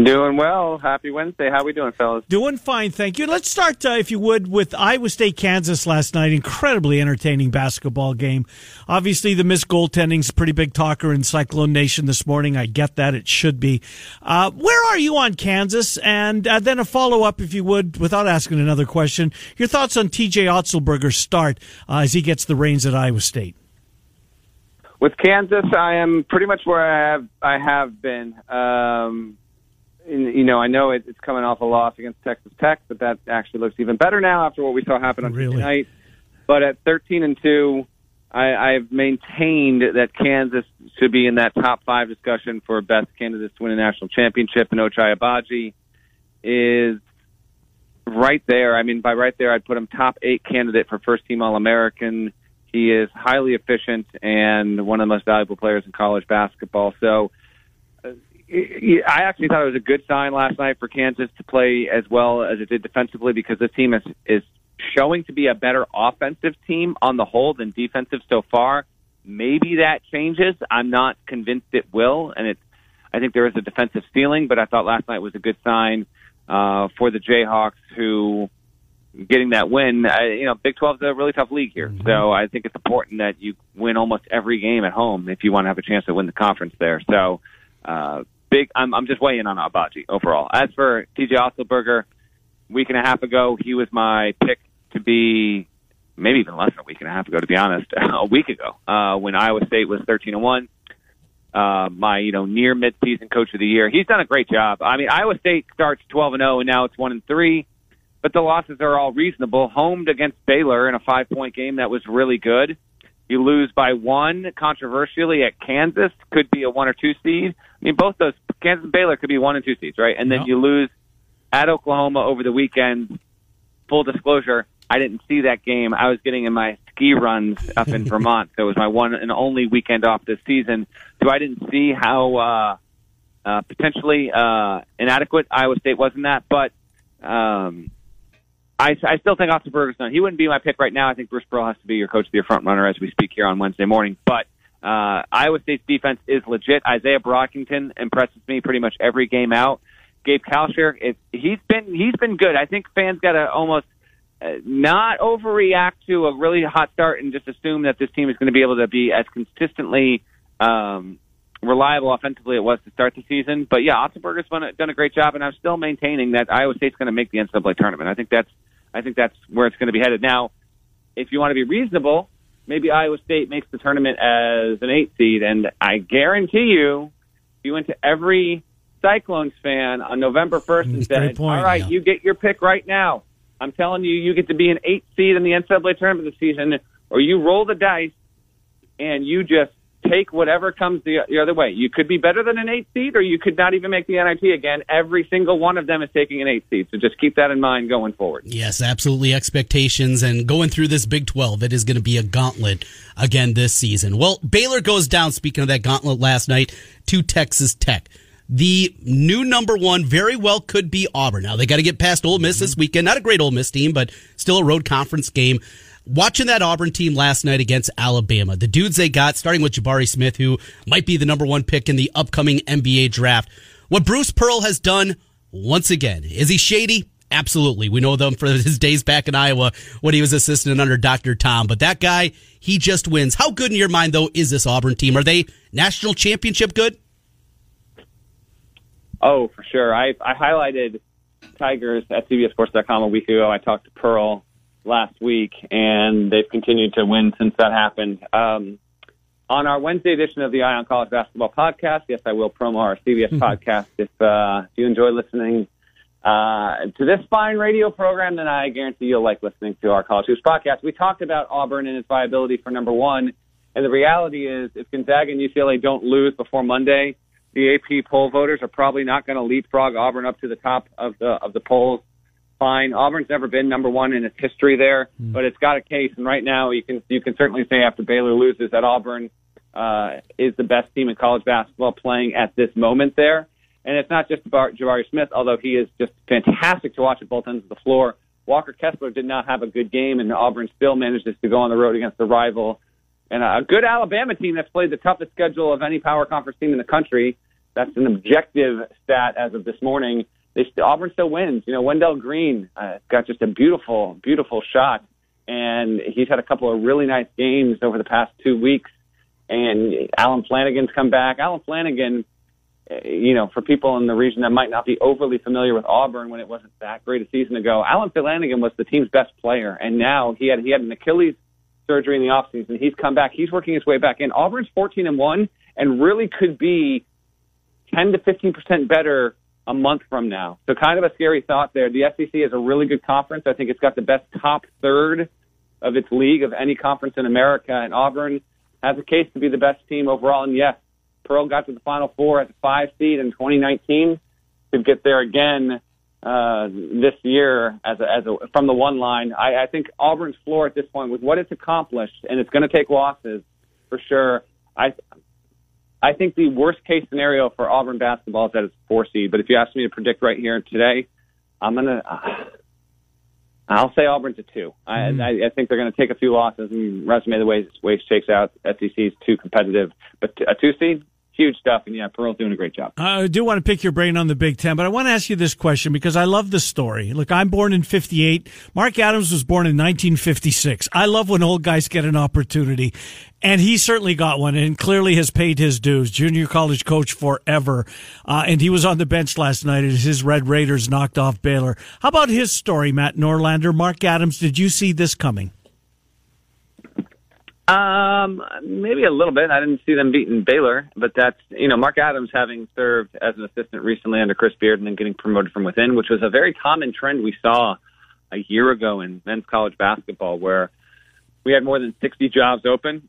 Doing well. Happy Wednesday. How we doing, fellas? Doing fine, thank you. Let's start, uh, if you would, with Iowa State, Kansas last night. Incredibly entertaining basketball game. Obviously, the missed goaltending's a pretty big talker in Cyclone Nation this morning. I get that. It should be. Uh, where are you on Kansas? And uh, then a follow-up, if you would, without asking another question, your thoughts on T J Otzelberger's start uh, as he gets the reins at Iowa State? With Kansas, I am pretty much where I have, I have been. Um... You know, I know it's coming off a loss against Texas Tech, but that actually looks even better now after what we saw happen on really? Tuesday night. But at thirteen and two, I, I've maintained that Kansas should be in that top five discussion for best candidates to win a national championship, and Ochai Agbaji is right there. I mean, by right there, I'd put him top eight candidate for first-team All-American. He is highly efficient and one of the most valuable players in college basketball. So, I actually thought it was a good sign last night for Kansas to play as well as it did defensively, because this team is, is showing to be a better offensive team on the whole than defensive so far. Maybe that changes. I'm not convinced it will, and it, I think there is a defensive ceiling, but I thought last night was a good sign uh, for the Jayhawks, who getting that win. I, you know, Big twelve is a really tough league here, so I think it's important that you win almost every game at home if you want to have a chance to win the conference there. So, uh, Big, I'm, I'm just weighing in on Agbaji overall. As for T J Otzelberger, a week and a half ago, he was my pick to be, maybe even less than a week and a half ago, to be honest, a week ago, uh, when Iowa State was thirteen and one, uh, my, you know, near midseason coach of the year. He's done a great job. I mean, Iowa State starts twelve and oh, and now it's one and three, but the losses are all reasonable. Homed against Baylor in a five-point game that was really good. You lose by one, controversially, at Kansas, could be a one or two seed. I mean, both those, Kansas and Baylor, could be one and two seeds, right? And then yep. you lose at Oklahoma over the weekend. Full disclosure, I didn't see that game. I was getting in my ski runs up in Vermont, so it was my one and only weekend off this season. So I didn't see how uh, uh, potentially uh, inadequate Iowa State was in that, but um, I, I still think Otzelberger's done. He wouldn't be my pick right now. I think Bruce Pearl has to be your coach, to be your front runner as we speak here on Wednesday morning. But uh, Iowa State's defense is legit. Isaiah Brockington impresses me pretty much every game out. Gabe Kalsher, it, he's been he's been good. I think fans got to almost uh, not overreact to a really hot start and just assume that this team is going to be able to be as consistently um, reliable offensively it was to start the season. But yeah, Otzelberger's done a great job, and I'm still maintaining that Iowa State's going to make the N C double A tournament. I think that's I think that's where it's going to be headed. Now, if you want to be reasonable, maybe Iowa State makes the tournament as an eight seed, and I guarantee you, if you went to every Cyclones fan on November first and said, point, all right, yeah. you get your pick right now. I'm telling you, you get to be an eight seed in the N C double A tournament this season, or you roll the dice and you just take whatever comes the, the other way. You could be better than an eight seed, or you could not even make the N I T again. Every single one of them is taking an eight seed, so just keep that in mind going forward. Yes, absolutely. Expectations, and going through this Big twelve, it is going to be a gauntlet again this season. Well, Baylor goes down, speaking of that gauntlet last night, to Texas Tech. The new number one very well could be Auburn. Now, they got to get past Ole Miss mm-hmm. this weekend. Not a great Ole Miss team, but still a road conference game. Watching that Auburn team last night against Alabama, the dudes they got, starting with Jabari Smith, who might be the number one pick in the upcoming N B A draft. What Bruce Pearl has done once again. Is he shady? Absolutely. We know them for his days back in Iowa when he was assistant under Doctor Tom. But that guy, he just wins. How good in your mind, though, is this Auburn team? Are they national championship good? Oh, for sure. I, I highlighted Tigers at C B S Sports dot com a week ago. I talked to Pearl last week, and they've continued to win since that happened. Um, on our Wednesday edition of the Eye on College Basketball podcast, yes, I will promo our C B S mm-hmm. podcast. If, uh, if you enjoy listening uh, to this fine radio program, then I guarantee you'll like listening to our College Hoops podcast. We talked about Auburn and its viability for number one, and the reality is if Gonzaga and U C L A don't lose before Monday, the A P poll voters are probably not going to leapfrog Auburn up to the top of the of the polls. Fine, Auburn's never been number one in its history there, mm. but it's got a case, and right now you can you can certainly say after Baylor loses that Auburn uh, is the best team in college basketball playing at this moment there. And it's not just about Jabari Smith, although he is just fantastic to watch at both ends of the floor. Walker Kessler did not have a good game, and Auburn still manages to go on the road against the rival and a good Alabama team that's played the toughest schedule of any power conference team in the country. That's an objective stat as of this morning. They still, Auburn still wins. You know, Wendell Green uh, got just a beautiful, beautiful shot, and he's had a couple of really nice games over the past two weeks. And Alan Flanagan's come back. Alan Flanagan, you know, for people in the region that might not be overly familiar with Auburn when it wasn't that great a season ago, Alan Flanagan was the team's best player, and now he had he had an Achilles surgery in the offseason. He's come back. He's working his way back in. Auburn's fourteen and one and really could be ten to fifteen percent better a month from now. So kind of a scary thought there. The S E C is a really good conference. I think it's got the best top third of its league of any conference in America, and Auburn has a case to be the best team overall. And yes, Pearl got to the Final Four as a five seed in twenty nineteen. Could get there again uh, this year as a, as a, from the one line. I, I think Auburn's floor at this point, with what it's accomplished, and it's going to take losses for sure, I I think the worst-case scenario for Auburn basketball is that it's four seed. But if you ask me to predict right here today, I'm gonna uh, I'll say Auburn's a two. Mm-hmm. I, I think they're going to take a few losses and resume the ways ways shakes out. S E C's too competitive, but a two seed, huge stuff. And yeah, Pearl's doing a great job. I do want to pick your brain on the Big Ten, but I want to ask you this question because I love the story. Look, I'm born in fifty-eight. Mark Adams was born in nineteen fifty-six. I love when old guys get an opportunity. And he certainly got one and clearly has paid his dues. Junior college coach forever. Uh, and he was on the bench last night as his Red Raiders knocked off Baylor. How about his story, Matt Norlander? Mark Adams, did you see this coming? Um, maybe a little bit. I didn't see them beating Baylor, but that's, you know, Mark Adams having served as an assistant recently under Chris Beard and then getting promoted from within, which was a very common trend we saw a year ago in men's college basketball where we had more than sixty jobs open.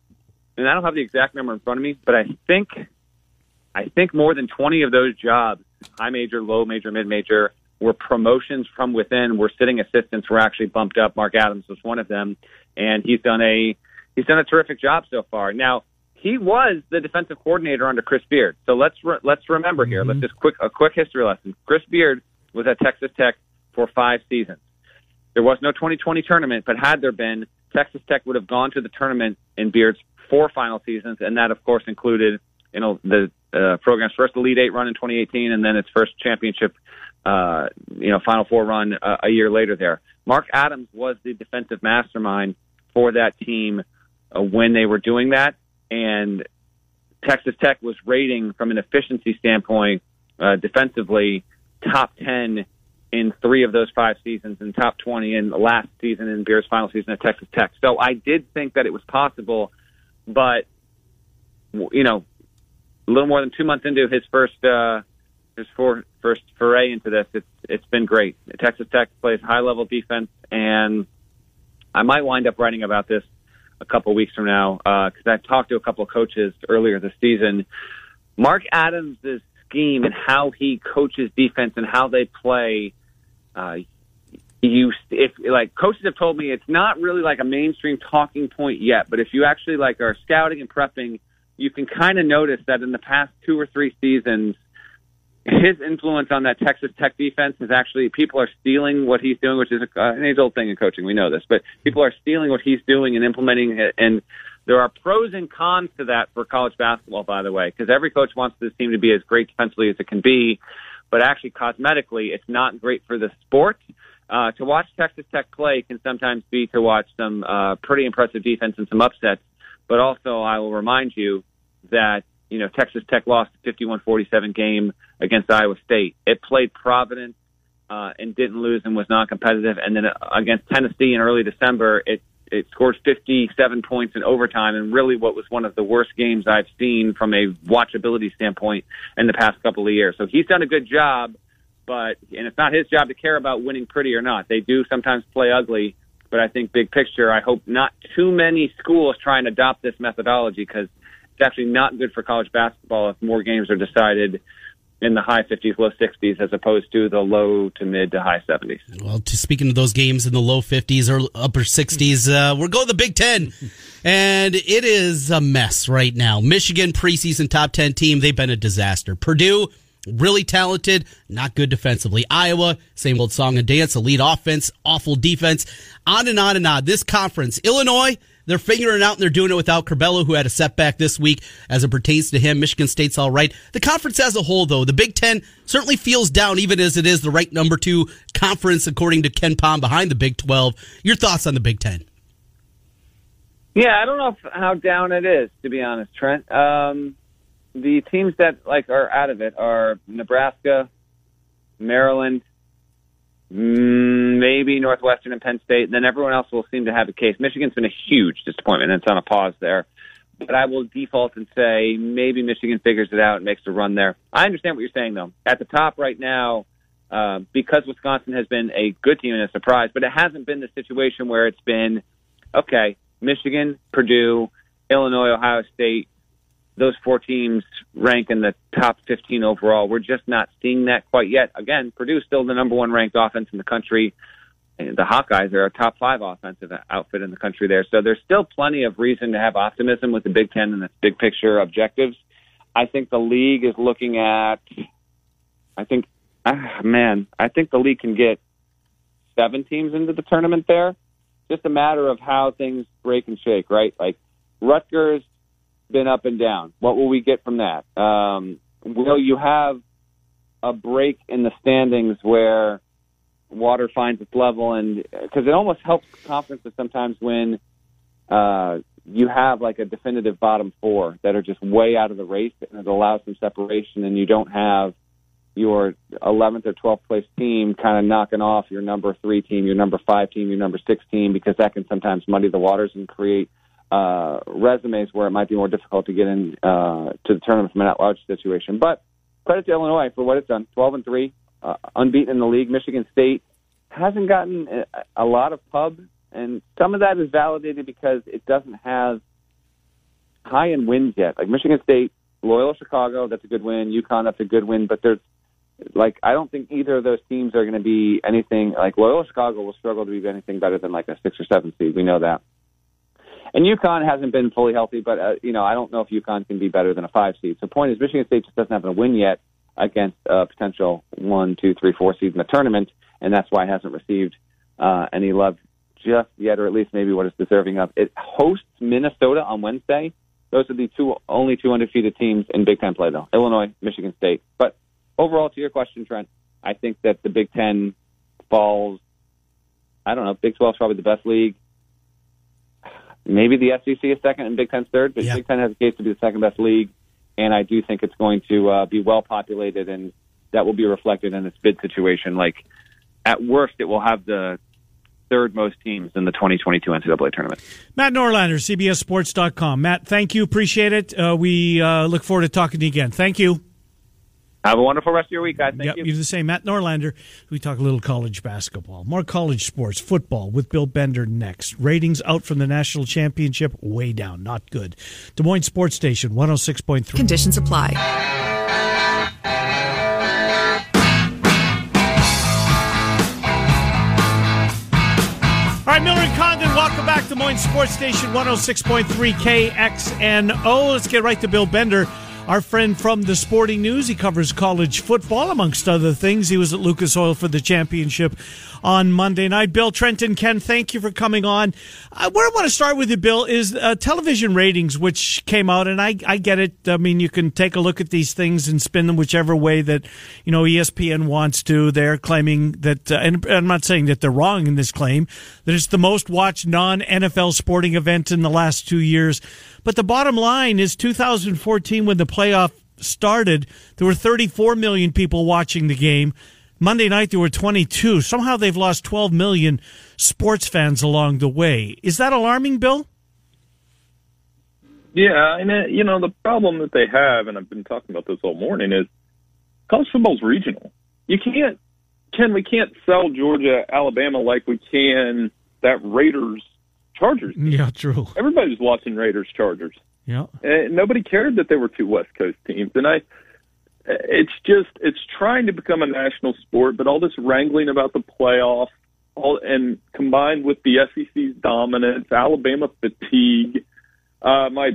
And I don't have the exact number in front of me, but I think I think more than twenty of those jobs, high major, low major, mid-major, were promotions from within, were sitting assistants, were actually bumped up. Mark Adams was one of them, and he's done a he's done a terrific job so far. Now, he was the defensive coordinator under Chris Beard. So let's re- let's remember here, mm-hmm. let's just quick a quick history lesson. Chris Beard was at Texas Tech for five seasons. There was no twenty twenty tournament, but had there been, Texas Tech would have gone to the tournament in Beard's four final seasons, and that, of course, included you know the uh, program's first Elite Eight run in twenty eighteen, and then its first championship, uh, you know, Final Four run uh, a year later. There, Mark Adams was the defensive mastermind for that team uh, when they were doing that, and Texas Tech was rating from an efficiency standpoint, uh, defensively, top ten in three of those five seasons, and top twenty in the last season in Beer's final season at Texas Tech. So I did think that it was possible. But, you know, a little more than two months into his first uh, his for, first foray into this, it's it's been great. Texas Tech plays high-level defense, and I might wind up writing about this a couple weeks from now because uh, I talked to a couple of coaches earlier this season. Mark Adams' scheme and how he coaches defense and how they play, uh, you if like coaches have told me it's not really like a mainstream talking point yet, but if you actually like are scouting and prepping, you can kind of notice that in the past two or three seasons, his influence on that Texas Tech defense is actually people are stealing what he's doing, which is a, uh, an age old thing in coaching. We know this, but people are stealing what he's doing and implementing it. And there are pros and cons to that for college basketball, by the way, because every coach wants this team to be as great defensively as it can be, but actually cosmetically, it's not great for the sport. Uh, to watch Texas Tech play can sometimes be to watch some uh, pretty impressive defense and some upsets. But also, I will remind you that you know Texas Tech lost a fifty-one forty-seven game against Iowa State. It played Providence uh, and didn't lose and was non-competitive. And then against Tennessee in early December, it it scored fifty-seven points in overtime and really what was one of the worst games I've seen from a watchability standpoint in the past couple of years. So he's done a good job. but and it's not his job to care about winning pretty or not. They do sometimes play ugly, but I think big picture, I hope not too many schools try and adopt this methodology, because it's actually not good for college basketball if more games are decided in the high fifties, low sixties, as opposed to the low to mid to high seventies. Well, to speaking of those games in the low fifties or upper sixties, uh, we're going to the Big Ten, and it is a mess right now. Michigan preseason top ten team, they've been a disaster. Purdue, really talented, not good defensively. Iowa, same old song and dance, elite offense, awful defense, on and on and on. This conference, Illinois, they're figuring it out, and they're doing it without Corbello, who had a setback this week as it pertains to him. Michigan State's all right. The conference as a whole, though, the Big Ten certainly feels down, even as it is the ranked number two conference, according to Ken Pom, behind the Big twelve. Your thoughts on the Big Ten? Yeah, I don't know how down it is, to be honest, Trent. Um, the teams that like are out of it are Nebraska, Maryland, maybe Northwestern and Penn State, and then everyone else will seem to have a case. Michigan's been a huge disappointment, and it's on a pause there. But I will default and say maybe Michigan figures it out and makes a run there. I understand what you're saying, though. At the top right now, uh, because Wisconsin has been a good team and a surprise, but it hasn't been the situation where it's been, okay, Michigan, Purdue, Illinois, Ohio State, those four teams rank in the top fifteen overall. We're just not seeing that quite yet. Again, Purdue's still the number one ranked offense in the country. The Hawkeyes are a top five offensive outfit in the country there. So there's still plenty of reason to have optimism with the Big Ten and its big picture objectives. I think the league is looking at, I think, ah, man, I think the league can get seven teams into the tournament there. Just a matter of how things break and shake, right? Like Rutgers, been up and down. What will we get from that? Um, will you have a break in the standings where water finds its level? And because it almost helps conferences sometimes when uh, you have like a definitive bottom four that are just way out of the race, and it allows some separation, and you don't have your eleventh or twelfth place team kind of knocking off your number three team, your number five team, your number six team, because that can sometimes muddy the waters and create Uh, resumes where it might be more difficult to get in uh, to the tournament from an at-large situation. But credit to Illinois for what it's done. twelve and three, uh, unbeaten in the league. Michigan State hasn't gotten a lot of pub, and some of that is validated because it doesn't have high-end wins yet. Like Michigan State, Loyola Chicago, that's a good win. UConn, that's a good win. But there's, like, I don't think either of those teams are going to be anything. Like Loyola Chicago will struggle to be anything better than like a six or seven seed. We know that. And UConn hasn't been fully healthy, but, uh, you know, I don't know if UConn can be better than a five seed. So point is, Michigan State just doesn't have a win yet against a potential one, two, three, four seed in the tournament, and that's why it hasn't received uh, any love just yet, or at least maybe what it's deserving of. It hosts Minnesota on Wednesday. Those are the two only two undefeated teams in Big Ten play, though, Illinois, Michigan State. But overall, to your question, Trent, I think that the Big Ten falls, I don't know, Big twelve is probably the best league. Maybe the S E C is second and Big Ten's third, but yeah. Big Ten has a case to be the second-best league, and I do think it's going to uh, be well-populated, and that will be reflected in its bid situation. Like, at worst, it will have the third-most teams in the twenty twenty-two N C double A tournament. Matt Norlander, C B S Sports dot com. Matt, thank you. Appreciate it. Uh, we uh, look forward to talking to you again. Thank you. Have a wonderful rest of your week, guys. Thank yep, you. You do the same. Matt Norlander, we talk a little college basketball. More college sports, football with Bill Bender next. Ratings out from the national championship, way down. Not good. Des Moines Sports Station, one oh six point three. Conditions apply. All right, Miller and Condon, welcome back to Des Moines Sports Station, one oh six point three K X N O. Let's get right to Bill Bender. Our friend from the Sporting News, he covers college football, amongst other things. He was at Lucas Oil for the championship on Monday night. Bill, Trent, and Ken, thank you for coming on. Uh, where I want to start with you, Bill, is uh, television ratings, which came out, and I, I get it. I mean, you can take a look at these things and spin them whichever way that, you know, E S P N wants to. They're claiming that, uh, and I'm not saying that they're wrong in this claim, that it's the most watched non-N F L sporting event in the last two years. But the bottom line is two thousand fourteen, when the playoff started, there were thirty-four million people watching the game. Monday night, there were twenty-two. Somehow they've lost twelve million sports fans along the way. Is that alarming, Bill? Yeah, and, uh, you know, the problem that they have, and I've been talking about this all morning, is college football's regional. you can't, Ken, we can't sell Georgia, Alabama like we can that Raiders Chargers game. Yeah, true. Everybody's watching Raiders Chargers. Yeah. And nobody cared that they were two West Coast teams. And I, it's just, it's trying to become a national sport, but all this wrangling about the playoffs, all, and combined with the S E C's dominance, Alabama fatigue. Uh, my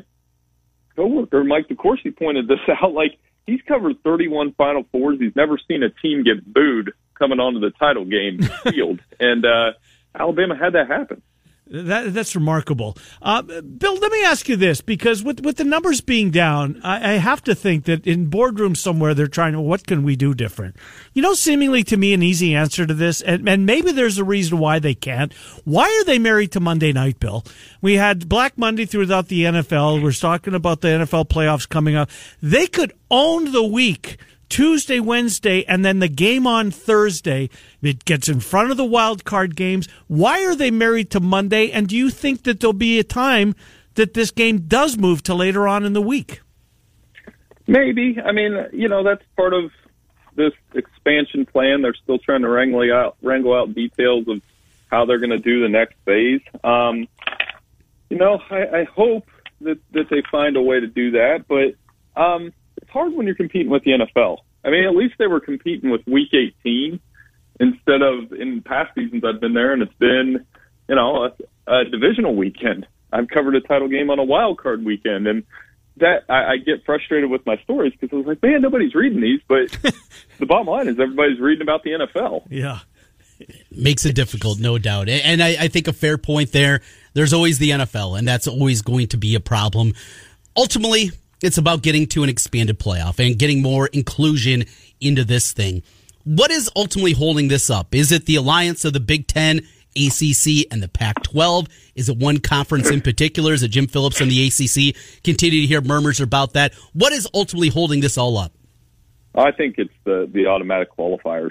coworker, Mike DeCoursey, pointed this out. Like, he's covered thirty-one Final Fours. He's never seen a team get booed coming onto the title game field. And uh, Alabama had that happen. That, that's remarkable. Uh, Bill, let me ask you this, because with, with the numbers being down, I, I have to think that in boardrooms somewhere they're trying to, what can we do different? You know, seemingly to me an easy answer to this, and, and maybe there's a reason why they can't. Why are they married to Monday night, Bill? We had Black Monday throughout the N F L. We're talking about the N F L playoffs coming up. They could own the week Tuesday, Wednesday, and then the game on Thursday. It gets in front of the wild card games. Why are they married to Monday? And do you think that there'll be a time that this game does move to later on in the week? Maybe. I mean, you know, that's part of this expansion plan. They're still trying to wrangle out, wrangle out details of how they're going to do the next phase. Um, you know, I, I hope that, that they find a way to do that, but um, it's hard when you're competing with the N F L. I mean, at least they were competing with Week eighteen instead of in past seasons I've been there, and it's been, you know, a, a divisional weekend. I've covered a title game on a wild card weekend, and that I, I get frustrated with my stories because I was like, man, nobody's reading these. But the bottom line is everybody's reading about the N F L. Yeah. Makes it difficult, no doubt. And I, I think a fair point there. There's always the N F L, and that's always going to be a problem. Ultimately, it's about getting to an expanded playoff and getting more inclusion into this thing. What is ultimately holding this up? Is it the alliance of the Big Ten, A C C, and the Pac twelve? Is it one conference in particular? Is it Jim Phillips and the A C C? Continue to hear murmurs about that. What is ultimately holding this all up? I think it's the, the automatic qualifiers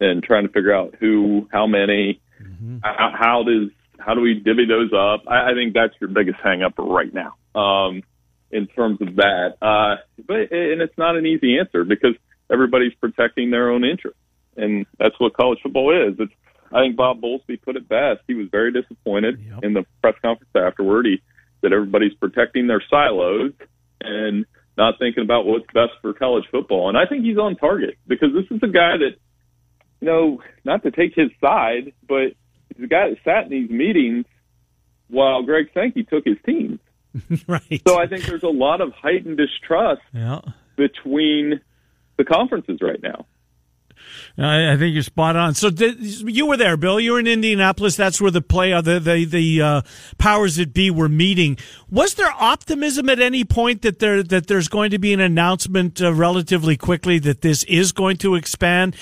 and trying to figure out who, how many, mm-hmm. how, how does, how do we divvy those up? I, I think that's your biggest hang-up right now. Um, in terms of that. Uh, but and it's not an easy answer because everybody's protecting their own interests, and that's what college football is. It's, I think Bob Bolsby put it best. He was very disappointed yep. in the press conference afterward he, that everybody's protecting their silos and not thinking about what's best for college football. And I think he's on target because this is a guy that, you know, not to take his side, but he's a guy that sat in these meetings while Greg Sankey took his teams. Right. So I think there's a lot of heightened distrust yeah. between the conferences right now. I, I think you're spot on. So did, you were there, Bill. You were in Indianapolis. That's where the play, uh, the the, the uh, powers that be were meeting. Was there optimism at any point that there that there's going to be an announcement uh, relatively quickly that this is going to expand?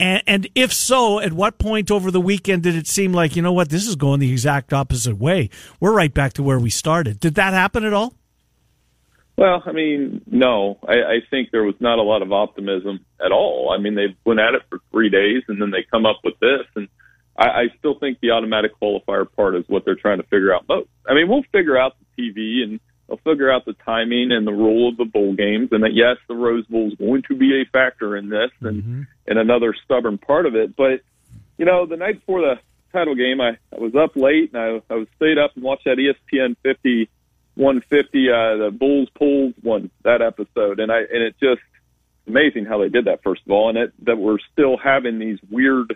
And, and if so, at what point over the weekend did it seem like, you know what, this is going the exact opposite way? We're right back to where we started. Did that happen at all? Well, I mean, no. I, I think there was not a lot of optimism at all. I mean, they went at it for three days, and then they come up with this. And I, I still think the automatic qualifier part is what they're trying to figure out most. I mean, we'll figure out the T V, and they'll figure out the timing and the role of the bowl games, and that, yes, the Rose Bowl is going to be a factor in this and, mm-hmm. and another stubborn part of it. But, you know, the night before the title game, I, I was up late, and I, I was stayed up and watched that E S P N fifty, one fifty, uh, the Bulls Pulls one, that episode. And I and it just amazing how they did that, first of all, and it, that we're still having these weird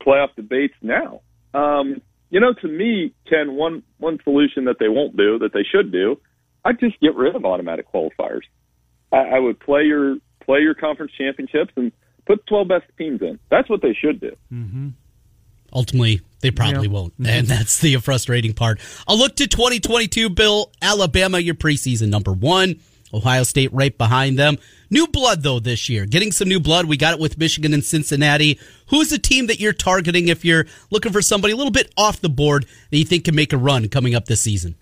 playoff debates now. Um You know, to me, Ken, one, one solution that they won't do, that they should do, I'd just get rid of automatic qualifiers. I, I would play your play your conference championships and put twelve best teams in. That's what they should do. Mm-hmm. Ultimately, they probably yeah. won't, mm-hmm. and that's the frustrating part. I'll look to twenty twenty-two, Bill. Alabama, your preseason number one. Ohio State right behind them. New blood, though, this year. Getting some new blood. We got it with Michigan and Cincinnati. Who's the team that you're targeting if you're looking for somebody a little bit off the board that you think can make a run coming up this season?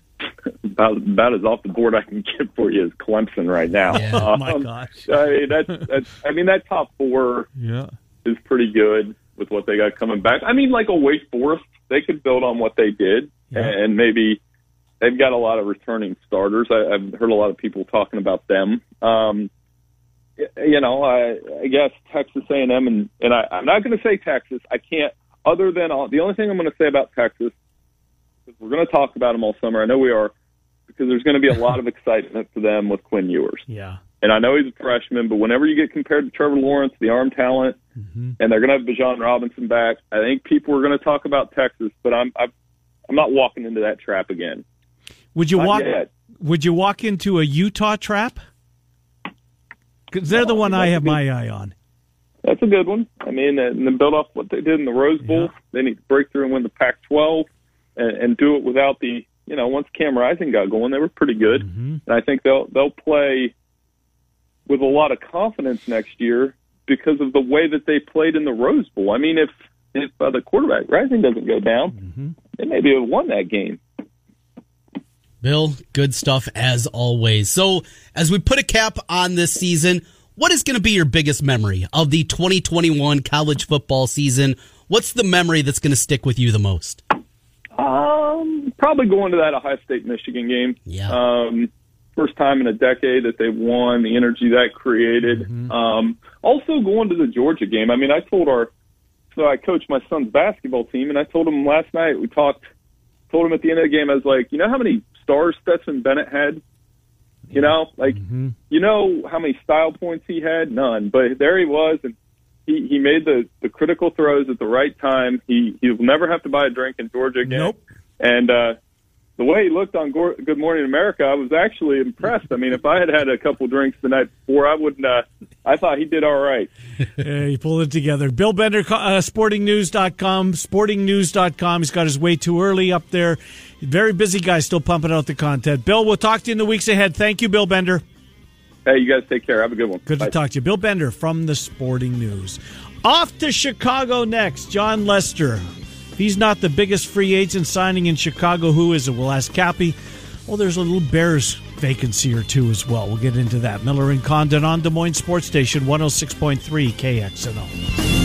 About, about as off the board I can get for you is Clemson right now. Yeah. Um, oh, my gosh. I mean, that's, that's, I mean, that top four yeah. is pretty good with what they got coming back. I mean, like a Wake Forest, they could build on what they did yeah. and maybe – they've got a lot of returning starters. I, I've heard a lot of people talking about them. Um, you know, I, I guess Texas A and M, and, and I, I'm not going to say Texas. I can't, other than all, the only thing I'm going to say about Texas, because we're going to talk about them all summer. I know we are, because there's going to be a lot of excitement for them with Quinn Ewers. Yeah. And I know he's a freshman, but whenever you get compared to Trevor Lawrence, the arm talent, mm-hmm. and they're going to have Bijan Robinson back, I think people are going to talk about Texas, but I'm I'm, I'm not walking into that trap again. Would you not walk? Yet. Would you walk into a Utah trap? Because they're oh, the one I have good, my eye on. That's a good one. I mean, and then build off what they did in the Rose Bowl. Yeah. They need to break through and win the Pac twelve, and, and do it without the, you know, once Cam Rising got going, they were pretty good, mm-hmm. and I think they'll they'll play with a lot of confidence next year because of the way that they played in the Rose Bowl. I mean, if, if uh, the quarterback, Rising, doesn't go down, mm-hmm. they maybe have won that game. Bill, good stuff as always. So as we put a cap on this season, what is going to be your biggest memory of the twenty twenty-one college football season? What's the memory that's going to stick with you the most? Um, probably going to that Ohio State-Michigan game. Yeah. Um, First time in a decade that they've won, the energy that created. Mm-hmm. Um, also going to the Georgia game. I mean, I told our, so I coached my son's basketball team, and I told him last night, we talked, told him at the end of the game, I was like, you know how many stars Stetson Bennett had? You know, like, mm-hmm. you know how many style points he had? None. But there he was, and he, he made the, the critical throws at the right time. He, he'll never have to buy a drink in Georgia again. Nope. And, uh, the way he looked on Good Morning America, I was actually impressed. I mean, if I had had a couple drinks the night before, I wouldn't. Uh, I thought he did all right. Yeah, he pulled it together. Bill Bender, uh, sporting news dot com, sporting news dot com. He's got his way too early up there. Very busy guy, still pumping out the content. Bill, we'll talk to you in the weeks ahead. Thank you, Bill Bender. Hey, you guys take care. Have a good one. Good Bye. To talk to you. Bill Bender from the Sporting News. Off to Chicago next, Jon Lester. If he's not the biggest free agent signing in Chicago, who is it? We'll ask Cappy. Well, there's a little Bears vacancy or two as well. We'll get into that. Miller and Condon on Des Moines Sports Station, one oh six point three K X N O.